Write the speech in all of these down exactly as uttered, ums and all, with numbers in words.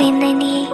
Sinani.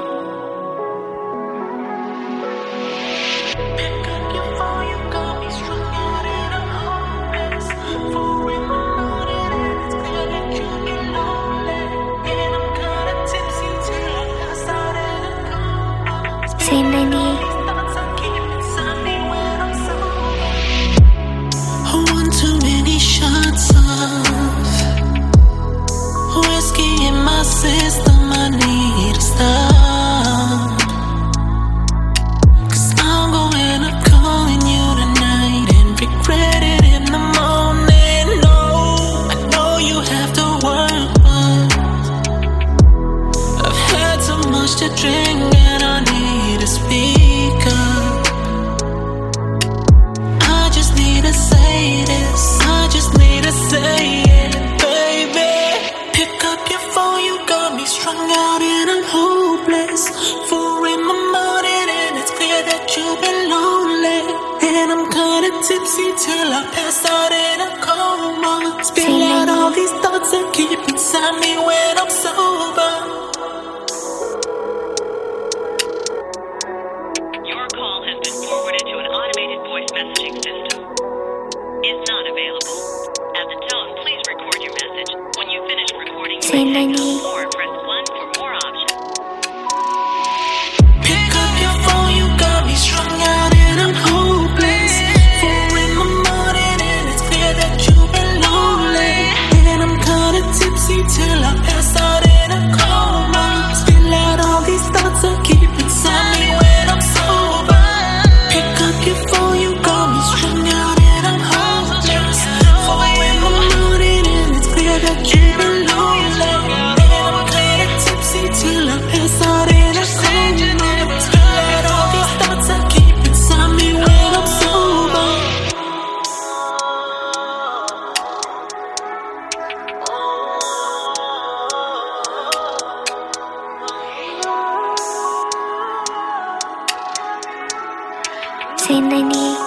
Sinani.